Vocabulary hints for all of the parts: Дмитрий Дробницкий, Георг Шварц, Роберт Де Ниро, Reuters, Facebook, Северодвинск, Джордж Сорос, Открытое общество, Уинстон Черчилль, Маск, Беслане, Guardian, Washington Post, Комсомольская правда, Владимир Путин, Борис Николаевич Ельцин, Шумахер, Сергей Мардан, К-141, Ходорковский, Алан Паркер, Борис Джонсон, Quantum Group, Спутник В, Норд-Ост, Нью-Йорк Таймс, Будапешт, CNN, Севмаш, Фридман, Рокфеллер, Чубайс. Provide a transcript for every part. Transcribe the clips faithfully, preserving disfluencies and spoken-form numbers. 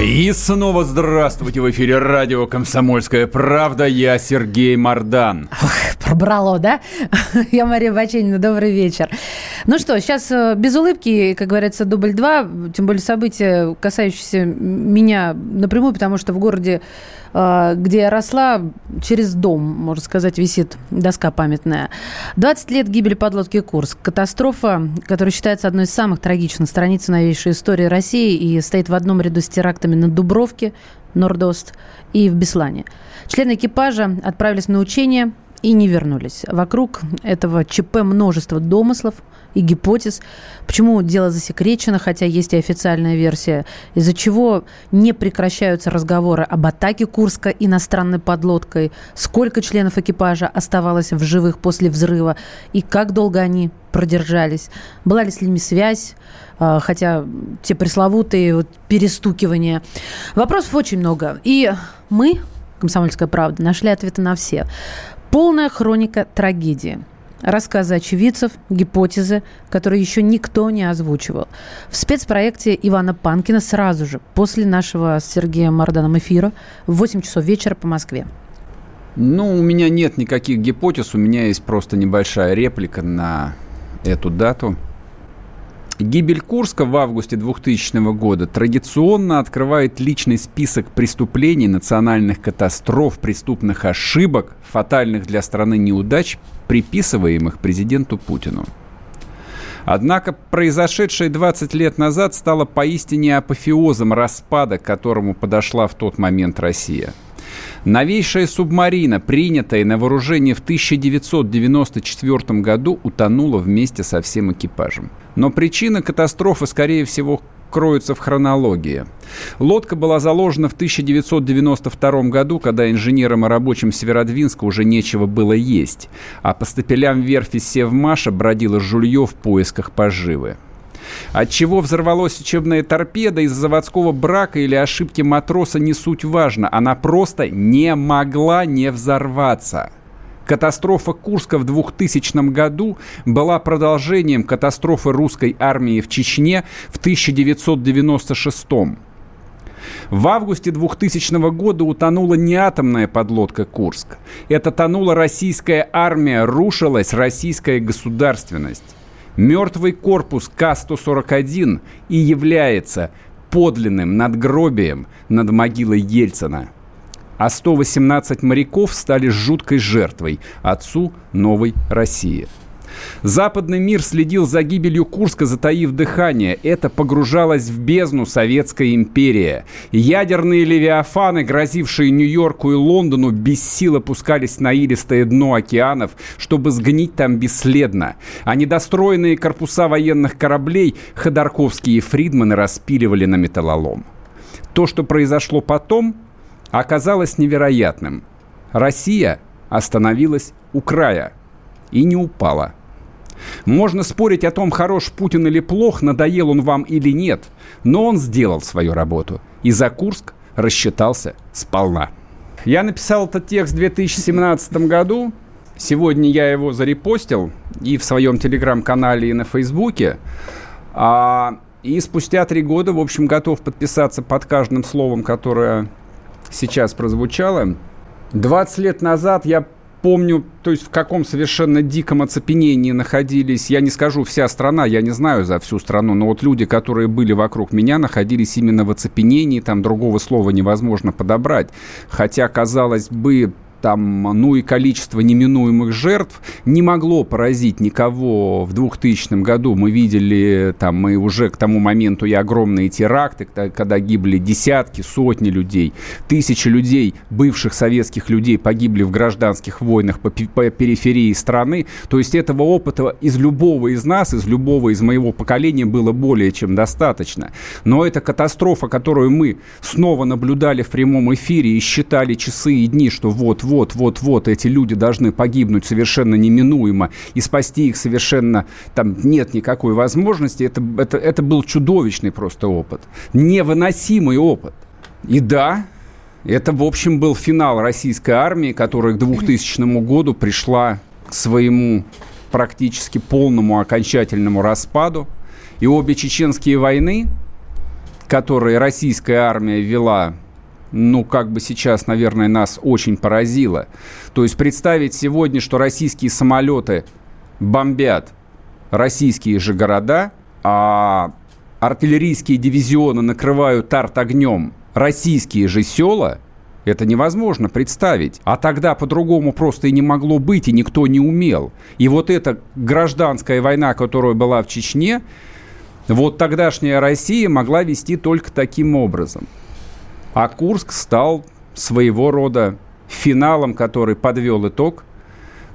И снова здравствуйте, в эфире радио «Комсомольская правда». Я Сергей Мардан. Ох, пробрало, да? Я Мария Баченина, добрый вечер. Ну что, сейчас без улыбки, как говорится, дубль два, тем более события, касающиеся меня напрямую, потому что в городе, где я росла, через дом, можно сказать, висит доска памятная. двадцать лет гибели подлодки «Курск». Катастрофа, которая считается одной из самых трагичных страниц новейшей истории России и стоит в одном ряду с терактами на Дубровке, Норд-Ост и в Беслане. Члены экипажа отправились на учения и не вернулись. Вокруг этого ЧП множество домыслов и гипотез. Почему дело засекречено, хотя есть и официальная версия, из-за чего не прекращаются разговоры об атаке Курска иностранной подлодкой, сколько членов экипажа оставалось в живых после взрыва и как долго они продержались, была ли с ними связь, хотя те пресловутые вот перестукивания. Вопросов очень много. И мы, «Комсомольская правда», нашли ответы на все. Полная хроника трагедии. Рассказы очевидцев, гипотезы, которые еще никто не озвучивал. В спецпроекте Ивана Панкина сразу же после нашего с Сергеем Марданом эфира в восемь часов вечера по Москве. Ну, у меня нет никаких гипотез, у меня есть просто небольшая реплика на эту дату. Гибель Курска в августе двухтысячного года традиционно открывает личный список преступлений, национальных катастроф, преступных ошибок, фатальных для страны неудач, приписываемых президенту Путину. Однако произошедшее двадцать лет назад стало поистине апофеозом распада, к которому подошла в тот момент Россия. Новейшая субмарина, принятая на вооружение в тысяча девятьсот девяносто четвёртом году, утонула вместе со всем экипажем. Но причина катастрофы, скорее всего, кроется в хронологии. Лодка была заложена в тысяча девятьсот девяносто втором году, когда инженерам и рабочим Северодвинска уже нечего было есть, а по стапелям верфи Севмаша бродило жулье в поисках поживы. Отчего взорвалась учебная торпеда, из-за заводского брака или ошибки матроса, не суть важно. Она просто не могла не взорваться. Катастрофа Курска в двухтысячном году была продолжением катастрофы русской армии в Чечне в тысяча девятьсот девяносто шестом. В августе двухтысячного года утонула не атомная подлодка «Курск». Это тонула российская армия, рушилась российская государственность. Мертвый корпус Ка сто сорок один и является подлинным надгробием над могилой Ельцина. А сто восемнадцать моряков стали жуткой жертвой отцу новой России. Западный мир следил за гибелью Курска, затаив дыхание. Это погружалась в бездну советская империя. Ядерные левиафаны, грозившие Нью-Йорку и Лондону, без сил опускались на илистое дно океанов, чтобы сгнить там бесследно. А недостроенные корпуса военных кораблей Ходорковский и Фридман распиливали на металлолом. То, что произошло потом, оказалось невероятным. Россия остановилась у края и не упала. Можно спорить о том, хорош Путин или плох, надоел он вам или нет, но он сделал свою работу и за Курск рассчитался сполна. Я написал этот текст в две тысячи семнадцатом году. Сегодня я его зарепостил и в своем телеграм-канале, и на Фейсбуке. А, и спустя три года, в общем, готов подписаться под каждым словом, которое сейчас прозвучало. двадцать лет назад я помню, то есть в каком совершенно диком оцепенении находились, я не скажу вся страна, я не знаю за всю страну, но вот люди, которые были вокруг меня, находились именно в оцепенении, там другого слова невозможно подобрать. Хотя, казалось бы, там, ну и количество неминуемых жертв не могло поразить никого в двухтысячном году. Мы видели, там, мы уже к тому моменту и огромные теракты, когда гибли десятки, сотни людей, тысячи людей, бывших советских людей, погибли в гражданских войнах по, по периферии страны. То есть этого опыта из любого из нас, из любого из моего поколения было более чем достаточно. Но эта катастрофа, которую мы снова наблюдали в прямом эфире и считали часы и дни, что вот-вот, вот-вот эти люди должны погибнуть совершенно неминуемо, и спасти их совершенно там нет никакой возможности, это, это, это был чудовищный просто опыт. Невыносимый опыт. И да, это, в общем, был финал российской армии, которая к двухтысячному году пришла к своему практически полному окончательному распаду. И обе чеченские войны, которые российская армия вела, ну, как бы сейчас, наверное, нас очень поразило. То есть представить сегодня, что российские самолеты бомбят российские же города, а артиллерийские дивизионы накрывают артогнем российские же села, это невозможно представить. А тогда по-другому просто и не могло быть, и никто не умел. И вот эта гражданская война, которая была в Чечне, вот тогдашняя Россия могла вести только таким образом. А Курск стал своего рода финалом, который подвел итог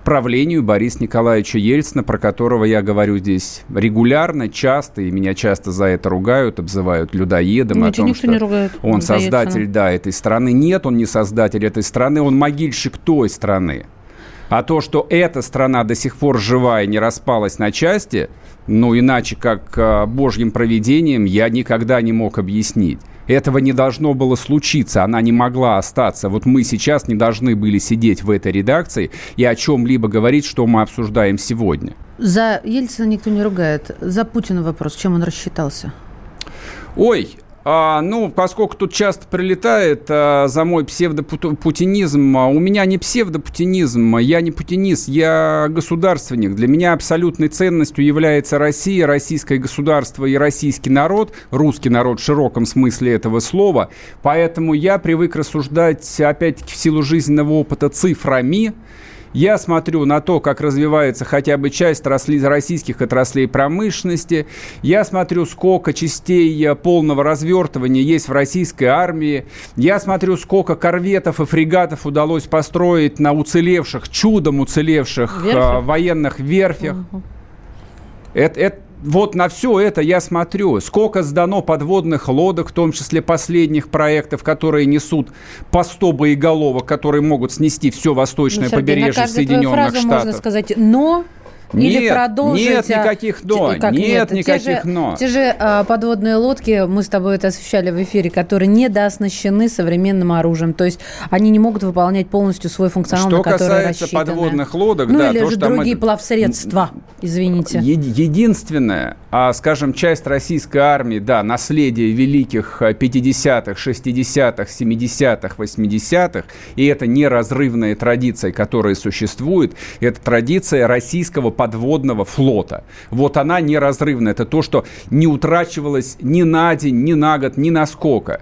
правлению Бориса Николаевича Ельцина, про которого я говорю здесь регулярно, часто, и меня часто за это ругают, обзывают людоедом. Нет, о том, что не ругает, он создатель Ельцина. Да, этой страны. Нет, он не создатель этой страны, он могильщик той страны. А то, что эта страна до сих пор жива и не распалась на части, ну, иначе как божьим провидением, я никогда не мог объяснить. Этого не должно было случиться, она не могла остаться. Вот мы сейчас не должны были сидеть в этой редакции и о чем-либо говорить, что мы обсуждаем сегодня. За Ельцина никто не ругает. За Путина вопрос, чем он рассчитался? Ой, а, ну, поскольку тут часто прилетает а, за мой псевдопутинизм, а у меня не псевдопутинизм, я не путинист, я государственник. Для меня абсолютной ценностью является Россия, российское государство и российский народ, русский народ в широком смысле этого слова. Поэтому я привык рассуждать, опять-таки, в силу жизненного опыта цифрами. Я смотрю на то, как развивается хотя бы часть российских отраслей промышленности. Я смотрю, сколько частей полного развертывания есть в российской армии. Я смотрю, сколько корветов и фрегатов удалось построить на уцелевших, чудом уцелевших верфи. военных верфях. Угу. Это, это, вот на все это я смотрю. Сколько сдано подводных лодок, в том числе последних проектов, которые несут по сто боеголовок, которые могут снести все восточное ну, Сергей, побережье Соединенных Штатов. Можно сказать, но... Или нет, продолжить... Нет никаких «но». Как нет, нет никаких те же, «но». Те же а, подводные лодки, мы с тобой это освещали в эфире, которые недооснащены современным оружием. То есть они не могут выполнять полностью свой функционал, что на который рассчитаны. Что касается подводных лодок... Ну да, или то, же другие мы... плавсредства, извините. Е- единственное, а, скажем, часть российской армии, да, наследие великих пятидесятых, шестидесятых, семидесятых, восьмидесятых, и это неразрывная традиция, которая существует, это традиция российского подводного флота. Вот она неразрывна. Это то, что не утрачивалось ни на день, ни на год, ни насколько.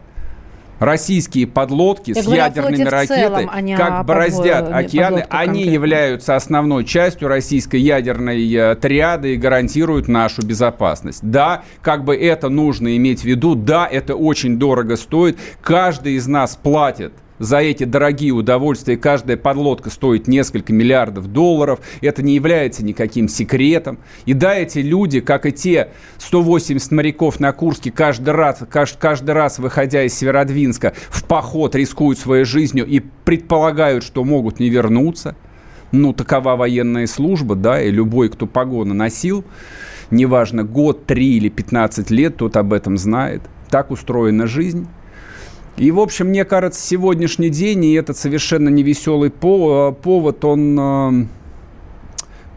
Российские подлодки Я с говорю, ядерными ракетами, целом, как а бороздят подво... океаны, они конкретно. являются основной частью российской ядерной триады и гарантируют нашу безопасность. Да, как бы это нужно иметь в виду, да, это очень дорого стоит. Каждый из нас платит за эти дорогие удовольствия. Каждая подлодка стоит несколько миллиардов долларов. Это не является никаким секретом. И да, эти люди, как и те сто восемьдесят моряков на Курске, каждый раз, каждый раз выходя из Северодвинска, в поход рискуют своей жизнью и предполагают, что могут не вернуться. Ну, такова военная служба, да, и любой, кто погоны носил, неважно, год, три или пятнадцать лет, тот об этом знает. Так устроена жизнь. И, в общем, мне кажется, сегодняшний день, и этот совершенно невеселый повод, он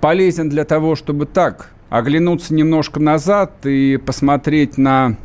полезен для того, чтобы так оглянуться немножко назад и посмотреть на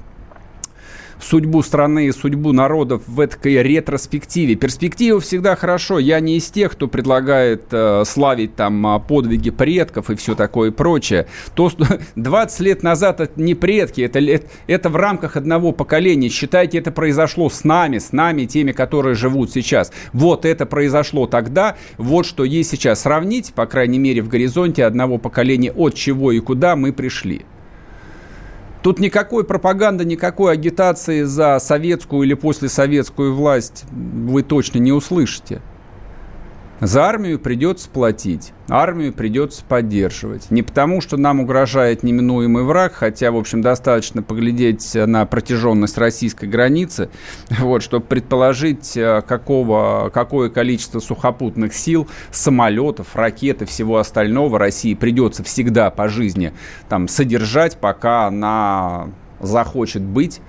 судьбу страны и судьбу народов в этой ретроспективе. Перспектива всегда хорошо. Я не из тех, кто предлагает э, славить там подвиги предков и все такое прочее. То, что двадцать лет назад это не предки, это, это в рамках одного поколения. Считайте, это произошло с нами, с нами, теми, которые живут сейчас. Вот это произошло тогда, вот что есть сейчас. Сравнить, по крайней мере, в горизонте одного поколения, от чего и куда мы пришли. Тут никакой пропаганды, никакой агитации за советскую или послесоветскую власть вы точно не услышите. За армию придется платить, армию придется поддерживать. Не потому, что нам угрожает неминуемый враг, хотя, в общем, достаточно поглядеть на протяженность российской границы, вот, чтобы предположить, какого, какое количество сухопутных сил, самолетов, ракет и всего остального России придется всегда по жизни там, содержать, пока она захочет быть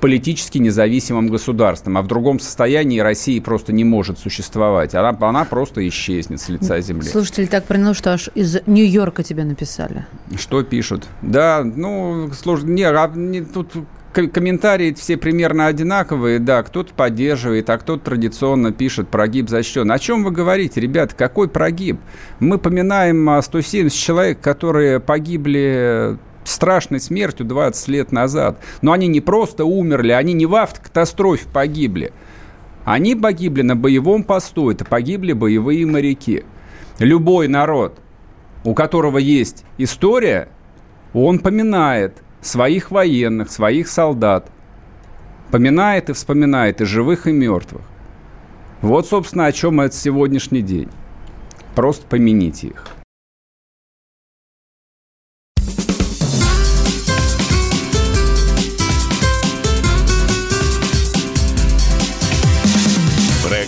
политически независимым государством. А в другом состоянии Россия просто не может существовать. Она, она просто исчезнет с лица земли. Слушатели так приняли, что аж из Нью-Йорка тебе написали. Что пишут? Да, ну, слушай, не, а, не, тут комментарии все примерно одинаковые. Да, кто-то поддерживает, а кто-то традиционно пишет: прогиб защищен. О чем вы говорите, ребята? Какой прогиб? Мы поминаем сто семьдесят человек, которые погибли страшной смертью двадцать лет назад. Но они не просто умерли, они не в автокатастрофе погибли. Они погибли на боевом посту, это погибли боевые моряки. Любой народ, у которого есть история, он поминает своих военных, своих солдат. Поминает и вспоминает и живых, и мертвых. Вот, собственно, о чем это сегодняшний день. Просто помяните их.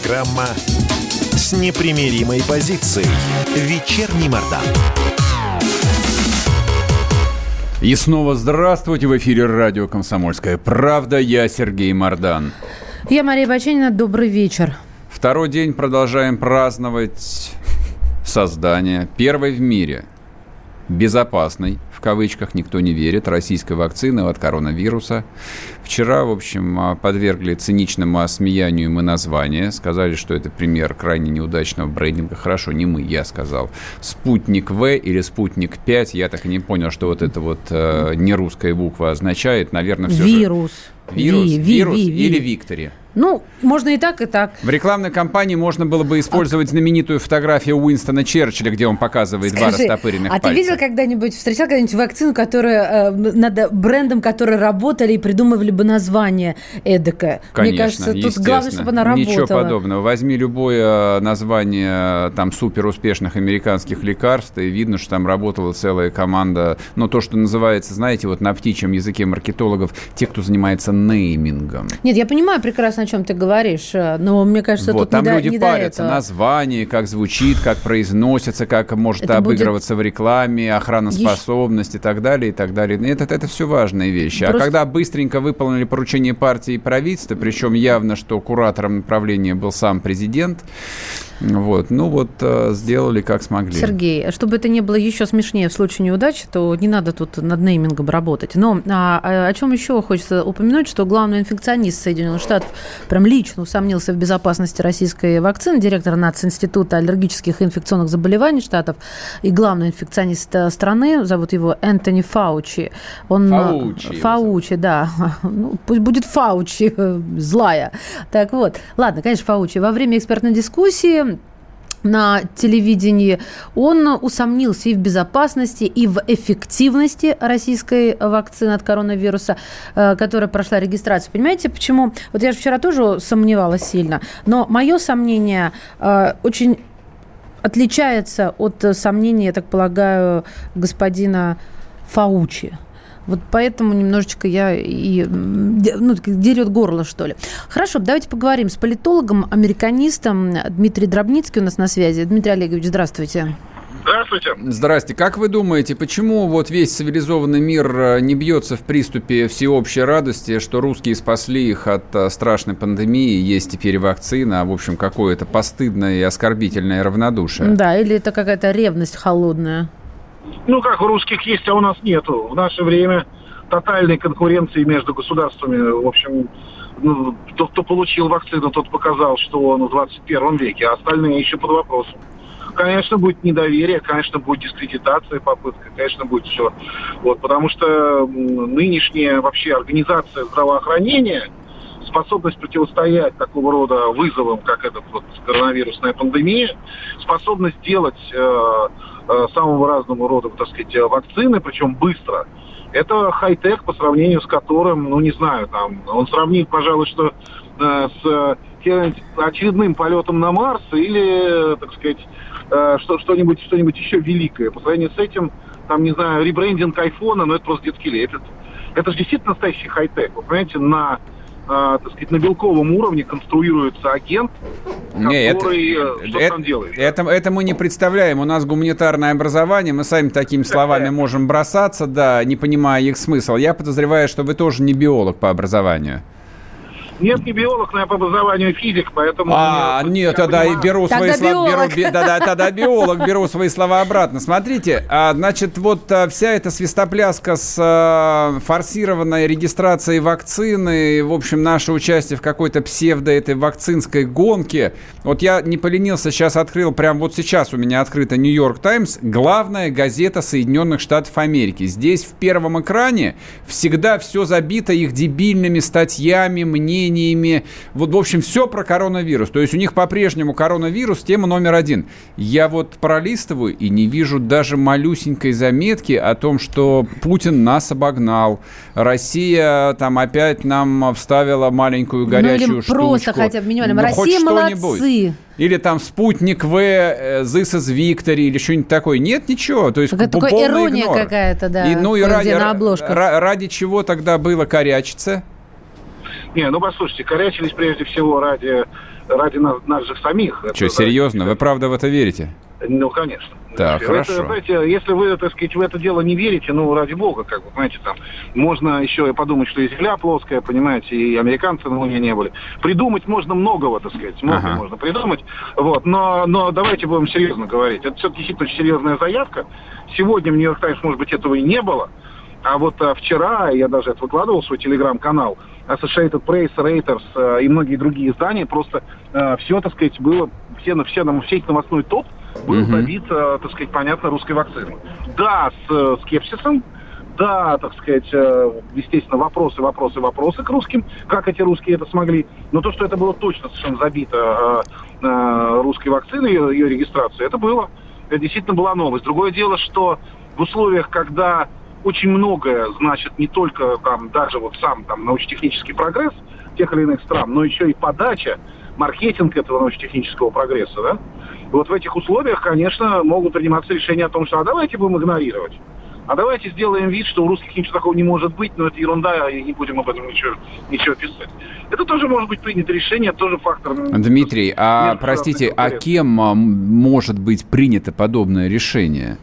Программа с непримиримой позицией. Вечерний Мардан. И снова здравствуйте. В эфире радио «Комсомольская правда». Я Сергей Мардан. Я Мария Баченина. Добрый вечер. Второй день продолжаем праздновать создание первой в мире безопасной, в кавычках, никто не верит, российской вакцины от коронавируса. Вчера, в общем, подвергли циничному осмеянию мы название. Сказали, что это пример крайне неудачного брендинга. Хорошо, не мы, я сказал. Спутник В или Спутник пять. Я так и не понял, что вот эта вот э, нерусская буква означает. Наверное, все вирус. Же... Вирус. Ви, вирус ви, ви, или ви. Виктори. Ну, можно и так, и так. В рекламной кампании можно было бы использовать знаменитую фотографию Уинстона Черчилля, где он показывает Скажи, два растопыренных а пальца. А ты видел когда-нибудь, встречал когда-нибудь вакцину, которая э, над брендом, которые работали и придумывали бы название эдакое? Конечно, мне кажется, тут главное, чтобы она работала. Ничего подобного. Возьми любое название там суперуспешных американских лекарств, и видно, что там работала целая команда. Ну, то, что называется, знаете, вот на птичьем языке маркетологов, те, кто занимается неймингом. Нет, я понимаю прекрасно, о чем ты говоришь, но мне кажется, вот, тут там не до, люди не парятся, название, как звучит, как произносится, как может это обыгрываться будет в рекламе, охраноспособность еще и так далее, и так далее. Нет, это, это все важные вещи. Просто... А когда быстренько выполнили поручение партии и правительства, причем явно, что куратором направления был сам президент, вот, ну вот сделали как смогли. Сергей, чтобы это не было еще смешнее в случае неудачи, то не надо тут над неймингом работать. Но а, о чем еще хочется упомянуть, что главный инфекционист Соединенных Штатов прям лично усомнился в безопасности российской вакцины, директор Нацинститута аллергических и инфекционных заболеваний Штатов и главный инфекционист страны, зовут его Энтони Фаучи. Он, Фаучи. Фаучи, да. Ну, пусть будет Фаучи, злая. Так вот. Ладно, конечно, Фаучи. Во время экспертной дискуссии на телевидении он усомнился и в безопасности, и в эффективности российской вакцины от коронавируса, которая прошла регистрацию. Понимаете, почему? Вот я же вчера тоже сомневалась сильно, но мое сомнение очень отличается от сомнений, я так полагаю, господина Фаучи. Вот поэтому немножечко я и, ну, дерет горло, что ли. Хорошо, давайте поговорим с политологом, американистом Дмитрием Дробницким. У нас на связи. Дмитрий Олегович, здравствуйте. Здравствуйте. Здрасте. Как вы думаете, почему вот весь цивилизованный мир не бьется в приступе всеобщей радости, что русские спасли их от страшной пандемии, есть теперь вакцина, а, в общем, какое-то постыдное и оскорбительное равнодушие? Да, или это какая-то ревность холодная? Ну, как у русских есть, а у нас нету. В наше время тотальной конкуренции между государствами, в общем, ну, тот, кто получил вакцину, тот показал, что он в двадцать первом веке, а остальные еще под вопросом. Конечно, будет недоверие, конечно, будет дискредитация, попытка, конечно, будет все. Вот, потому что нынешняя вообще организация здравоохранения, способность противостоять такого рода вызовам, как эта вот коронавирусная пандемия, способность делать э, э, самого разного рода, так сказать, вакцины, причем быстро, это хай-тек, по сравнению с которым, ну, не знаю, там, он сравнит, пожалуй, что э, с э, очередным полетом на Марс или, э, так сказать, э, что, что-нибудь, что-нибудь еще великое. По сравнению с этим, там, не знаю, ребрендинг айфона, ну, это просто детский лепет. Это же действительно настоящий хай-тек. Вы понимаете, на... А, так сказать, на белковом уровне конструируется агент, не, который это, что это, там делает. Это, это мы не представляем. У нас гуманитарное образование, мы сами такими словами можем бросаться, да, не понимая их смысл. Я подозреваю, что вы тоже не биолог по образованию. Нет, не биолог, но я по образованию физик, поэтому... А, я, нет, я тогда понимаю. беру тогда свои слова... Беру, да, да, тогда биолог, беру свои слова обратно. Смотрите, а, значит, вот а, вся эта свистопляска с а, форсированной регистрацией вакцины, в общем, наше участие в какой-то псевдо этой вакцинской гонке. Вот я не поленился, сейчас открыл, прямо вот сейчас у меня открыто Нью-Йорк Таймс, главная газета Соединенных Штатов Америки. Здесь в первом экране всегда все забито их дебильными статьями, мнениями, вот, в общем, все про коронавирус. То есть у них по-прежнему коронавирус тема номер один. Я вот пролистываю и не вижу даже малюсенькой заметки о том, что Путин нас обогнал, Россия там опять нам вставила маленькую горячую ну, или штучку. Просто хотя бы минимально. Ну, Россия молодцы. Или там «Спутник В», «This is Victory» или что-нибудь такое. Нет ничего. То есть это такая ирония игнор. какая-то, да, и, ну, и ради, на обложках. Р- ради чего тогда было корячиться? Не, ну послушайте, корячились прежде всего ради, ради нас, нас же самих. Что, серьезно? Ради... Вы правда в это верите? Ну, конечно. Так, это, хорошо. Знаете, если вы, так сказать, в это дело не верите, ну, ради бога, как бы, знаете, там, можно еще и подумать, что и земля плоская, понимаете, и американцы на Луне не были. Придумать можно многого, так сказать, много ага. можно придумать, вот, но, но давайте будем серьезно говорить. Это все-таки действительно серьезная заявка. Сегодня в «Нью-Йорк Таймс», может быть, этого и не было. А вот а, вчера, я даже это выкладывал в свой телеграм-канал, Associated Press, Reuters а, и многие другие издания, просто а, все, так сказать, было, все, все, все эти новостной топ был mm-hmm. забит, а, так сказать, понятно, русской вакциной. Да, с э, скепсисом, да, так сказать, э, естественно, вопросы, вопросы, вопросы к русским, как эти русские это смогли, но то, что это было точно совершенно забито э, э, русской вакциной, ее, ее регистрацию, это было, это действительно была новость. Другое дело, что в условиях, когда очень многое, значит, не только там, даже вот сам там, научно-технический прогресс тех или иных стран, но еще и подача, маркетинг этого научно-технического прогресса, да? Вот в этих условиях, конечно, могут приниматься решения о том, что а давайте будем игнорировать, а давайте сделаем вид, что у русских ничего такого не может быть, но это ерунда, и не будем об этом ничего, ничего писать. Это тоже может быть принято решение, тоже фактор... Дмитрий, а, простите, а кем может быть принято подобное решение?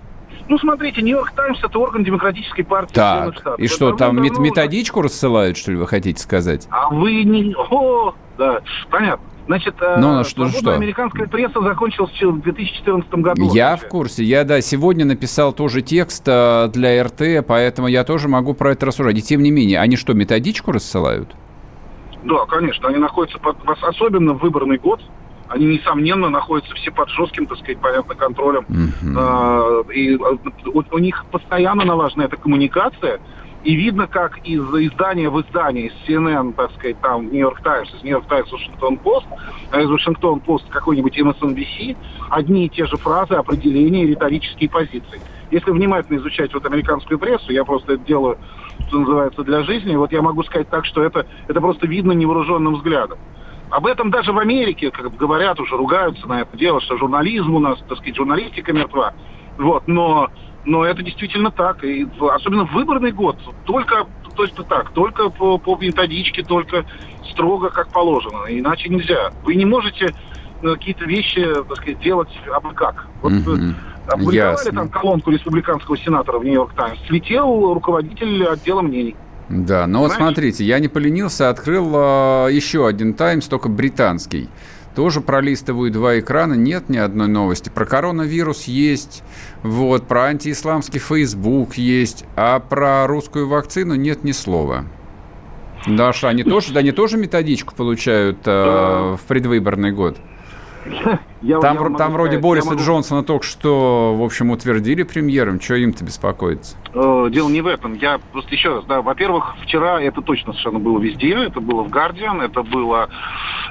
Ну, смотрите, «Нью-Йорк Таймс» — это орган Демократической партии Соединенных Штатов. И что, там мет- методичку рассылают, что ли, вы хотите сказать? А вы не... О, да, понятно. Значит, ну, что, свобода что? Американская пресса закончилась в две тысячи четырнадцатом году. Я значит. в курсе. Я, да, сегодня написал тоже текст для эр тэ, поэтому я тоже могу про это рассуждать. И тем не менее, они что, методичку рассылают? Да, конечно. Они находятся под... особенно в выборный год. Они, несомненно, находятся все под жестким, так сказать, понятно, контролем. Uh-huh. И у, у них постоянно налажена эта коммуникация. И видно, как из издания в издание, из си эн эн, так сказать, там, «Нью-Йорк Таймс», из «Нью-Йорк Таймс» «Вашингтон Пост», из «Вашингтон Пост» какой-нибудь эм эс эн би си, одни и те же фразы, определения, риторические позиции. Если внимательно изучать вот американскую прессу, я просто это делаю, что называется, для жизни, вот я могу сказать так, что это, это просто видно невооруженным взглядом. Об этом даже в Америке, как говорят, уже ругаются на это дело, что журнализм у нас, так сказать, журналистика мертва. Вот, но, но это действительно так. И особенно в выборный год, только, то есть так, только по, по методичке, только строго, как положено. Иначе нельзя. Вы не можете какие-то вещи, так сказать, делать абы как. Вот, mm-hmm. Опубликовали там колонку республиканского сенатора в «Нью-Йорк Таймс», слетел руководитель отдела мнений. Да, но вот смотрите, я не поленился, открыл э, еще один «Таймс», только британский. Тоже пролистываю два экрана, нет ни одной новости. Про коронавирус есть, вот, про антиисламский Facebook есть, а про русскую вакцину нет ни слова. Даша, они тоже, да, они тоже методичку получают э, в предвыборный год? Я, там я там сказать, вроде Бориса могу... Джонсона только что, в общем, утвердили премьером. Чего им-то беспокоиться? Дело не в этом. Я просто еще раз, да, во-первых, вчера это точно совершенно было везде. Это было в Guardian, это было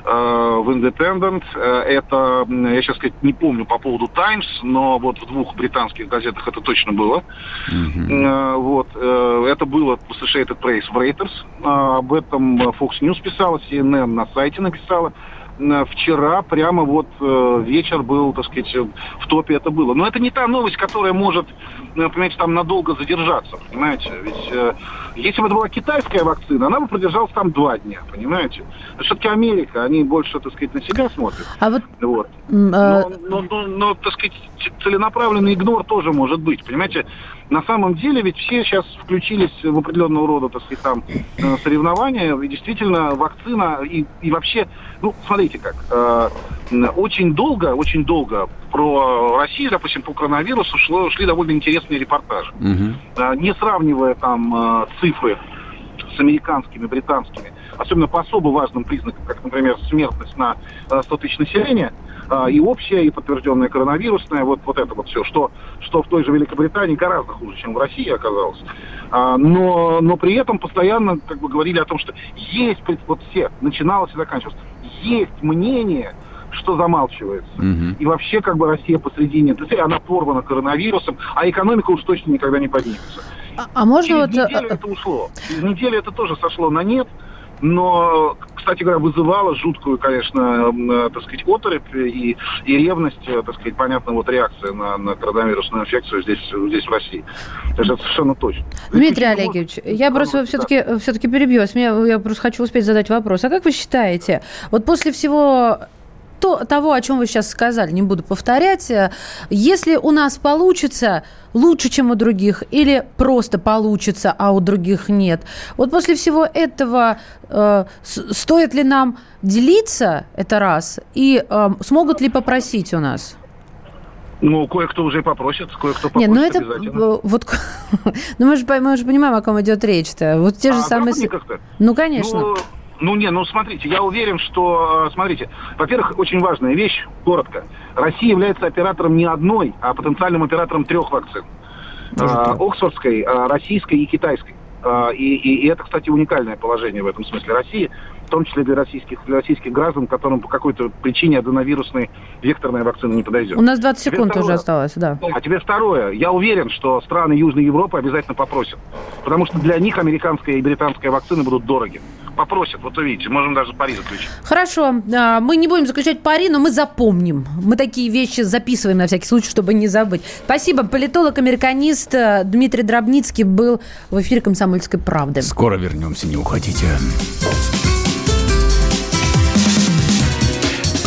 э, в Independent. Это, я сейчас сказать, не помню по поводу Times, но вот в двух британских газетах это точно было. Mm-hmm. Э, вот, э, это было в Associated Press, в Reuters. Э, об этом Fox News писала, си эн эн на сайте написала. Вчера прямо вот вечер был, так сказать, в топе это было. Но это не та новость, которая может, понимаете, там надолго задержаться, понимаете. Ведь если бы это была китайская вакцина, она бы продержалась там два дня, понимаете. Все-таки Америка, они больше, так сказать, на себя смотрят. А вот... вот. Но, но, но, но, так сказать, целенаправленный игнор тоже может быть, понимаете. На самом деле ведь все сейчас включились в определенного рода, так сказать, там соревнования. И действительно, вакцина и, и вообще, ну, смотрите как, э, очень долго, очень долго про Россию, допустим, по коронавирусу шло, шли довольно интересные репортажи. Mm-hmm. Э, не сравнивая там э, цифры с американскими, британскими, особенно по особо важным признакам, как, например, смертность на сто тысяч населения, и общая, и подтвержденная коронавирусная, вот, вот это вот все, что, что в той же Великобритании гораздо хуже, чем в России оказалось. Но, но при этом постоянно как бы говорили о том, что есть, вот все, начиналось и заканчивалось, есть мнение, что замалчивается. Угу. И вообще как бы Россия посредине, она порвана коронавирусом, а экономика уж точно никогда не поднимется. А, а можно Через вот... неделю это ушло. Через неделю это тоже сошло на нет. Но, кстати говоря, вызывало жуткую, конечно, так сказать, оторопь и, и ревность, так сказать, понятно, вот реакция на, на коронавирусную инфекцию здесь, здесь в России. Это же совершенно точно. Дмитрий это Олегович, может... я просто да. все-таки, все-таки перебью вас. Меня, я просто хочу успеть задать вопрос. А как вы считаете, вот после всего... То, того, о чем вы сейчас сказали, не буду повторять. Если у нас получится лучше, чем у других, или просто получится, а у других нет, вот после всего этого э, стоит ли нам делиться, это раз, и э, смогут ли попросить у нас? Ну, кое-кто уже попросит, кое-кто попросит. Нет, ну это обязательно. Вот, ну мы же, мы же понимаем, о ком идет речь-то. Вот те же а самые... Ну, конечно. Ну... Ну, не, ну, смотрите, я уверен, что... Смотрите, во-первых, очень важная вещь, коротко. Россия является оператором не одной, а потенциальным оператором трех вакцин. А, оксфордской, а, российской и китайской. А, и, и, и это, кстати, уникальное положение в этом смысле России, в том числе для российских, для российских граждан, которым по какой-то причине аденовирусной векторная вакцина не подойдет. У нас двадцать секунд уже осталось, да. А теперь второе. Я уверен, что страны Южной Европы обязательно попросят, потому что для них американская и британская вакцины будут дороги. Попросят, вот увидите, можем даже пари заключить. Хорошо, мы не будем заключать пари, но мы запомним. Мы такие вещи записываем на всякий случай, чтобы не забыть. Спасибо. Политолог-американист Дмитрий Дробницкий был в эфире «Комсомольской правды». Скоро вернемся, не уходите.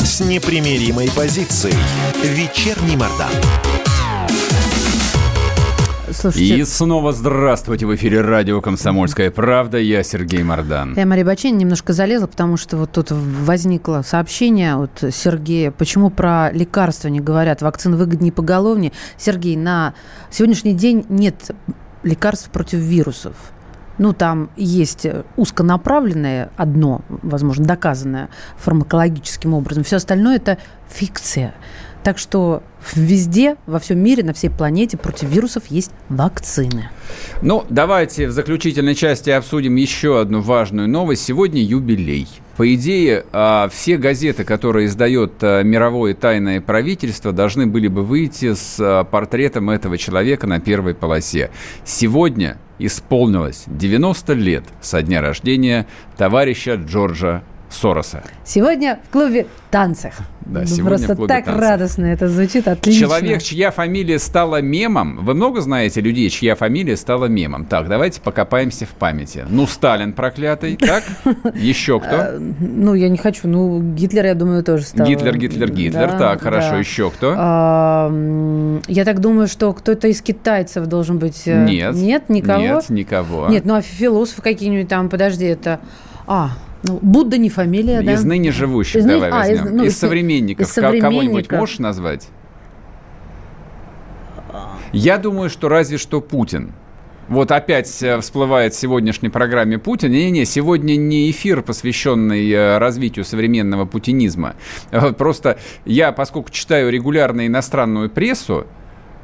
с непримиримой позицией. Вечерний Мардан. Слушайте. И снова здравствуйте. В эфире радио «Комсомольская правда». Я Сергей Мардан. Я Мария Баченина немножко залезла, потому что вот тут возникло сообщение от Сергея. Почему про лекарства не говорят? Вакцин выгоднее поголовнее. Сергей, на сегодняшний день нет лекарств против вирусов. Ну, там есть узконаправленное одно, возможно, доказанное фармакологическим образом. Все остальное – это фикция. Так что везде, во всем мире, на всей планете против вирусов есть вакцины. Ну, давайте в заключительной части обсудим еще одну важную новость. Сегодня юбилей. По идее, все газеты, которые издает мировое тайное правительство, должны были бы выйти с портретом этого человека на первой полосе. Сегодня исполнилось девяносто лет со дня рождения товарища Джорджа Сороса. Сегодня в клубе танцев. Да, просто так танцев. Радостно это звучит, отлично. Человек, чья фамилия стала мемом. Вы много знаете людей, чья фамилия стала мемом? Так, давайте покопаемся в памяти. Ну, Сталин проклятый, так? Еще кто? Ну, я не хочу. Ну, Гитлер, я думаю, тоже стал. Гитлер, Гитлер, Гитлер. Так, хорошо. Еще кто? Я так думаю, что кто-то из китайцев должен быть. Нет. Нет, никого? Нет, никого. Нет, ну, а философы какие-нибудь там, подожди, это... А, ну, Будда не фамилия, да? Из ныне живущих, из ны... давай а, возьмем. Из, ну, из, из современников. Из современников. Кого-нибудь можешь назвать? Я думаю, что разве что Путин. Вот опять всплывает в сегодняшней программе Путин. Не-не-не, сегодня не эфир, посвященный развитию современного путинизма. Просто я, поскольку читаю регулярно иностранную прессу,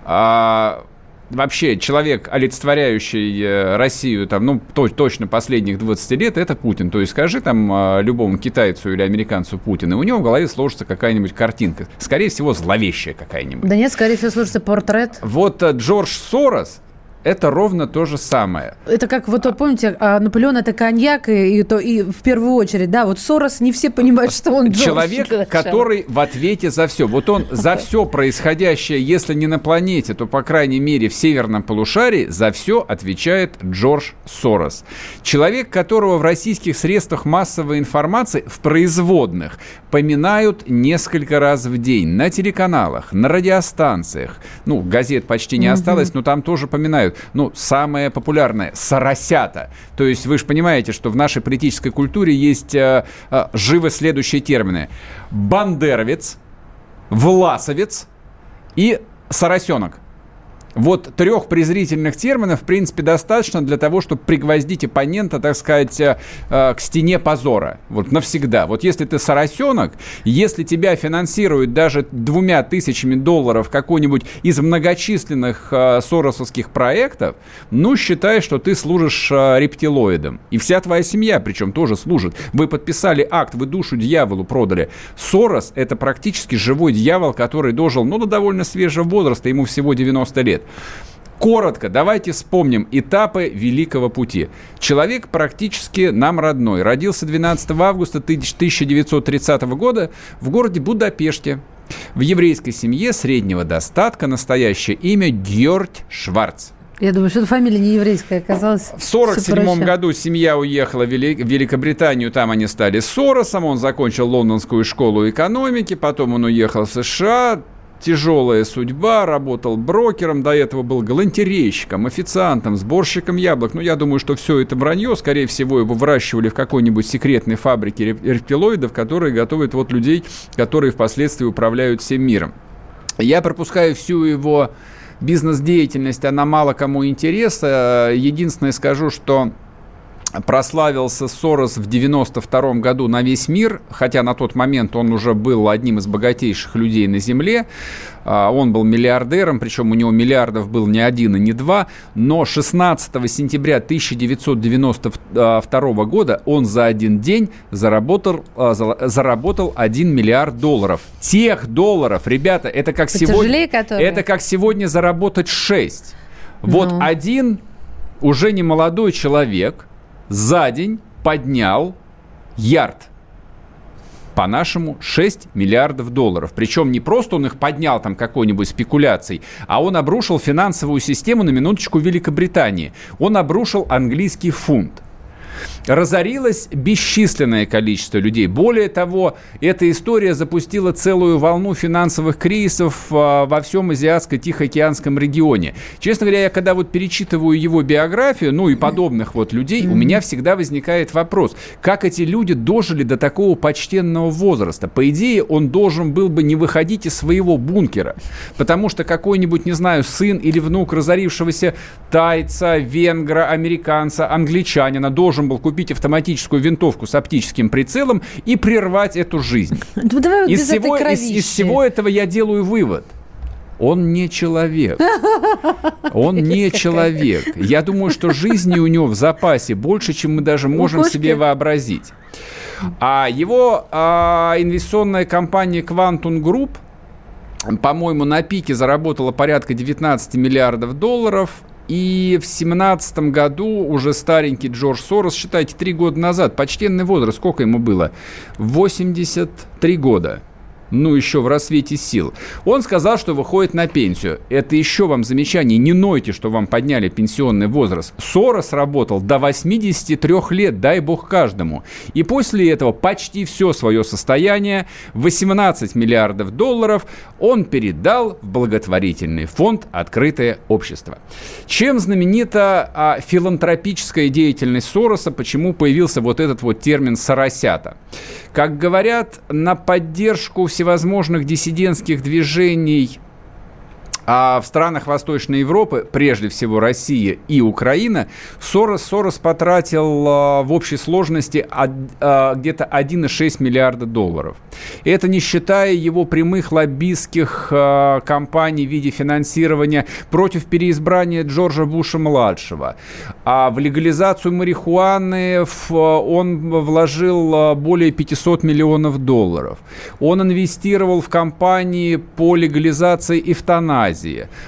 а... Вообще, человек, олицетворяющий Россию, там, ну, то, точно последних двадцать лет, это Путин. То есть, скажи там любому китайцу или американцу Путина, у него в голове сложится какая-нибудь картинка. Скорее всего, зловещая какая-нибудь. Да нет, скорее всего, сложится портрет. Вот Джордж Сорос. Это ровно то же самое. Это как, вот помните, Наполеон – это коньяк, и, и, то, и в первую очередь, да, вот Сорос, не все понимают, что он Джордж. Человек, который в ответе за все. Вот он за все происходящее, если не на планете, то, по крайней мере, в северном полушарии за все отвечает Джордж Сорос. Человек, которого в российских средствах массовой информации, в производных, поминают несколько раз в день. На телеканалах, на радиостанциях. Ну, газет почти не осталось, но там тоже поминают. Ну, самое популярное – «соросята». То есть вы же понимаете, что в нашей политической культуре есть э, э, живо следующие термины. Бандеровец, власовец и соросенок. Вот трех презрительных терминов, в принципе, достаточно для того, чтобы пригвоздить оппонента, так сказать, к стене позора. Вот навсегда. Вот если ты соросенок, если тебя финансируют даже двумя тысячами долларов какой-нибудь из многочисленных соросовских проектов, ну, считай, что ты служишь рептилоидом. И вся твоя семья, причем, тоже служит. Вы подписали акт, вы душу дьяволу продали. Сорос – это практически живой дьявол, который дожил, ну, до довольно свежего возраста, ему всего девяносто лет. Коротко, давайте вспомним этапы Великого Пути. Человек практически нам родной. Родился двенадцатого августа тысяча девятьсот тридцатого года в городе Будапеште. В еврейской семье среднего достатка, настоящее имя Георг Шварц. Я думаю, что фамилия не еврейская оказалась. В тысяча девятьсот сорок седьмом году семья уехала в Великобританию, там они стали Соросом, он закончил Лондонскую школу экономики, потом он уехал в США. Тяжелая судьба, работал брокером, до этого был галантерейщиком, официантом, сборщиком яблок. Ну, я думаю, что все это вранье, скорее всего, его выращивали в какой-нибудь секретной фабрике рептилоидов, которые готовят вот людей, которые впоследствии управляют всем миром. Я пропускаю всю его бизнес-деятельность, она мало кому интересна. Единственное скажу, что... Прославился Сорос в девяносто втором году на весь мир, хотя на тот момент он уже был одним из богатейших людей на Земле. Он был миллиардером, причем у него миллиардов был не один и не два. Но шестнадцатого сентября тысяча девятьсот девяносто второго года он за один день заработал, заработал один миллиард долларов. Тех долларов, ребята, это как, сегодня, это как сегодня заработать шесть. Вот ну. Один уже не молодой человек... За день поднял ярд. По-нашему, шесть миллиардов долларов. Причем не просто он их поднял там какой-нибудь спекуляцией, а он обрушил финансовую систему, на минуточку, Великобритании. Он обрушил английский фунт. разорилось бесчисленное количество людей. Более того, эта история запустила целую волну финансовых кризисов во всем азиатско-тихоокеанском регионе. Честно говоря, я когда вот перечитываю его биографию, ну и подобных вот людей, у меня всегда возникает вопрос, как эти люди дожили до такого почтенного возраста? По идее, он должен был бы не выходить из своего бункера, потому что какой-нибудь, не знаю, сын или внук разорившегося тайца, венгра, американца, англичанина должен был купить автоматическую винтовку с оптическим прицелом и прервать эту жизнь. Ну, давай вот из, всего, из, из всего этого я делаю вывод. Он не человек. Он не человек. Я думаю, что жизни у него в запасе больше, чем мы даже можем ну, себе вообразить. А его а, инвестиционная компания Quantum Group, по-моему, на пике заработала порядка девятнадцать миллиардов долларов. И в семнадцатом году уже старенький Джордж Сорос, считайте, три года назад, почтенный возраст, сколько ему было? восемьдесят три года. Ну, еще в рассвете сил. Он сказал, что выходит на пенсию. Это еще вам замечание. Не нойте, что вам подняли пенсионный возраст. Сорос работал до восемьдесят три лет, дай бог каждому. И после этого почти все свое состояние, восемнадцать миллиардов долларов, он передал в благотворительный фонд «Открытое общество». Чем знаменита а, филантропическая деятельность Сороса? Почему появился вот этот вот термин «соросята»? Как говорят, на поддержку всевозможных диссидентских движений а в странах Восточной Европы, прежде всего Россия и Украина, Сорос, Сорос потратил а, в общей сложности а, а, где-то один целых шесть десятых миллиарда долларов. Это не считая его прямых лоббистских а, кампаний в виде финансирования против переизбрания Джорджа Буша-младшего. А в легализацию марихуаны в, он вложил более пятьсот миллионов долларов. Он инвестировал в кампании по легализации эвтаназии,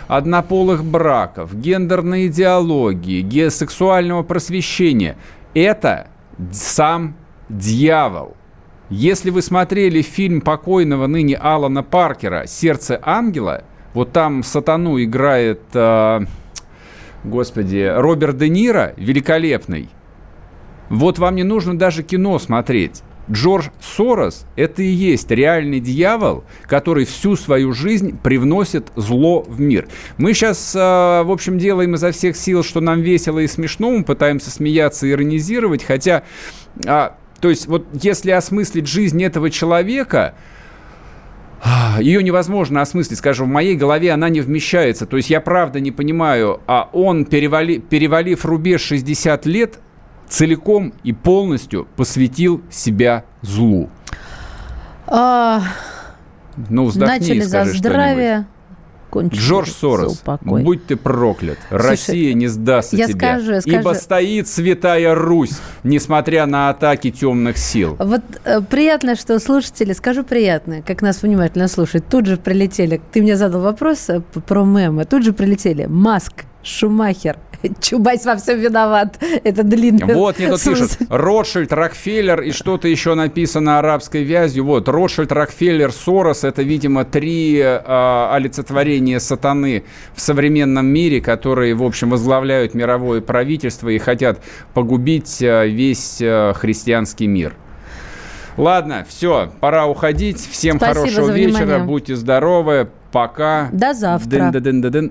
однополых браков, гендерной идеологии, геосексуального просвещения. Это сам дьявол. Если вы смотрели фильм покойного ныне Алана Паркера «Сердце ангела», вот там сатану играет, э, господи, Роберт Де Ниро, великолепный. Вот вам не нужно даже кино смотреть. Джордж Сорос – это и есть реальный дьявол, который всю свою жизнь привносит зло в мир. Мы сейчас, в общем, делаем изо всех сил, что нам весело и смешно, мы пытаемся смеяться и иронизировать, хотя, то есть, вот если осмыслить жизнь этого человека, ее невозможно осмыслить, скажем, в моей голове она не вмещается, то есть я правда не понимаю, а он, перевали, перевалив рубеж шестьдесят лет, целиком и полностью посвятил себя злу. А... Ну, вздохни Начали и скажи за здравие, кончили Джордж Сорос, будь ты проклят. Слушай, Россия не сдастся тебе. Скажу, скажу... Ибо стоит святая Русь, несмотря на атаки темных сил. Вот э, приятно, что слушатели, скажу приятно, как нас внимательно слушают, тут же прилетели, ты мне задал вопрос про мемы, тут же прилетели Маск, Шумахер, Чубайс во всем виноват. Это длинный... Вот, мне тут пишут. Ротшильд, Рокфеллер и что-то еще написано арабской вязью. Вот, Ротшильд, Рокфеллер, Сорос. Это, видимо, три э, олицетворения сатаны в современном мире, которые, в общем, возглавляют мировое правительство и хотят погубить э, весь э, христианский мир. Ладно, все, пора уходить. Всем Спасибо хорошего вечера. Внимание. Будьте здоровы. Пока. До завтра. Дын-дын-дын-дын.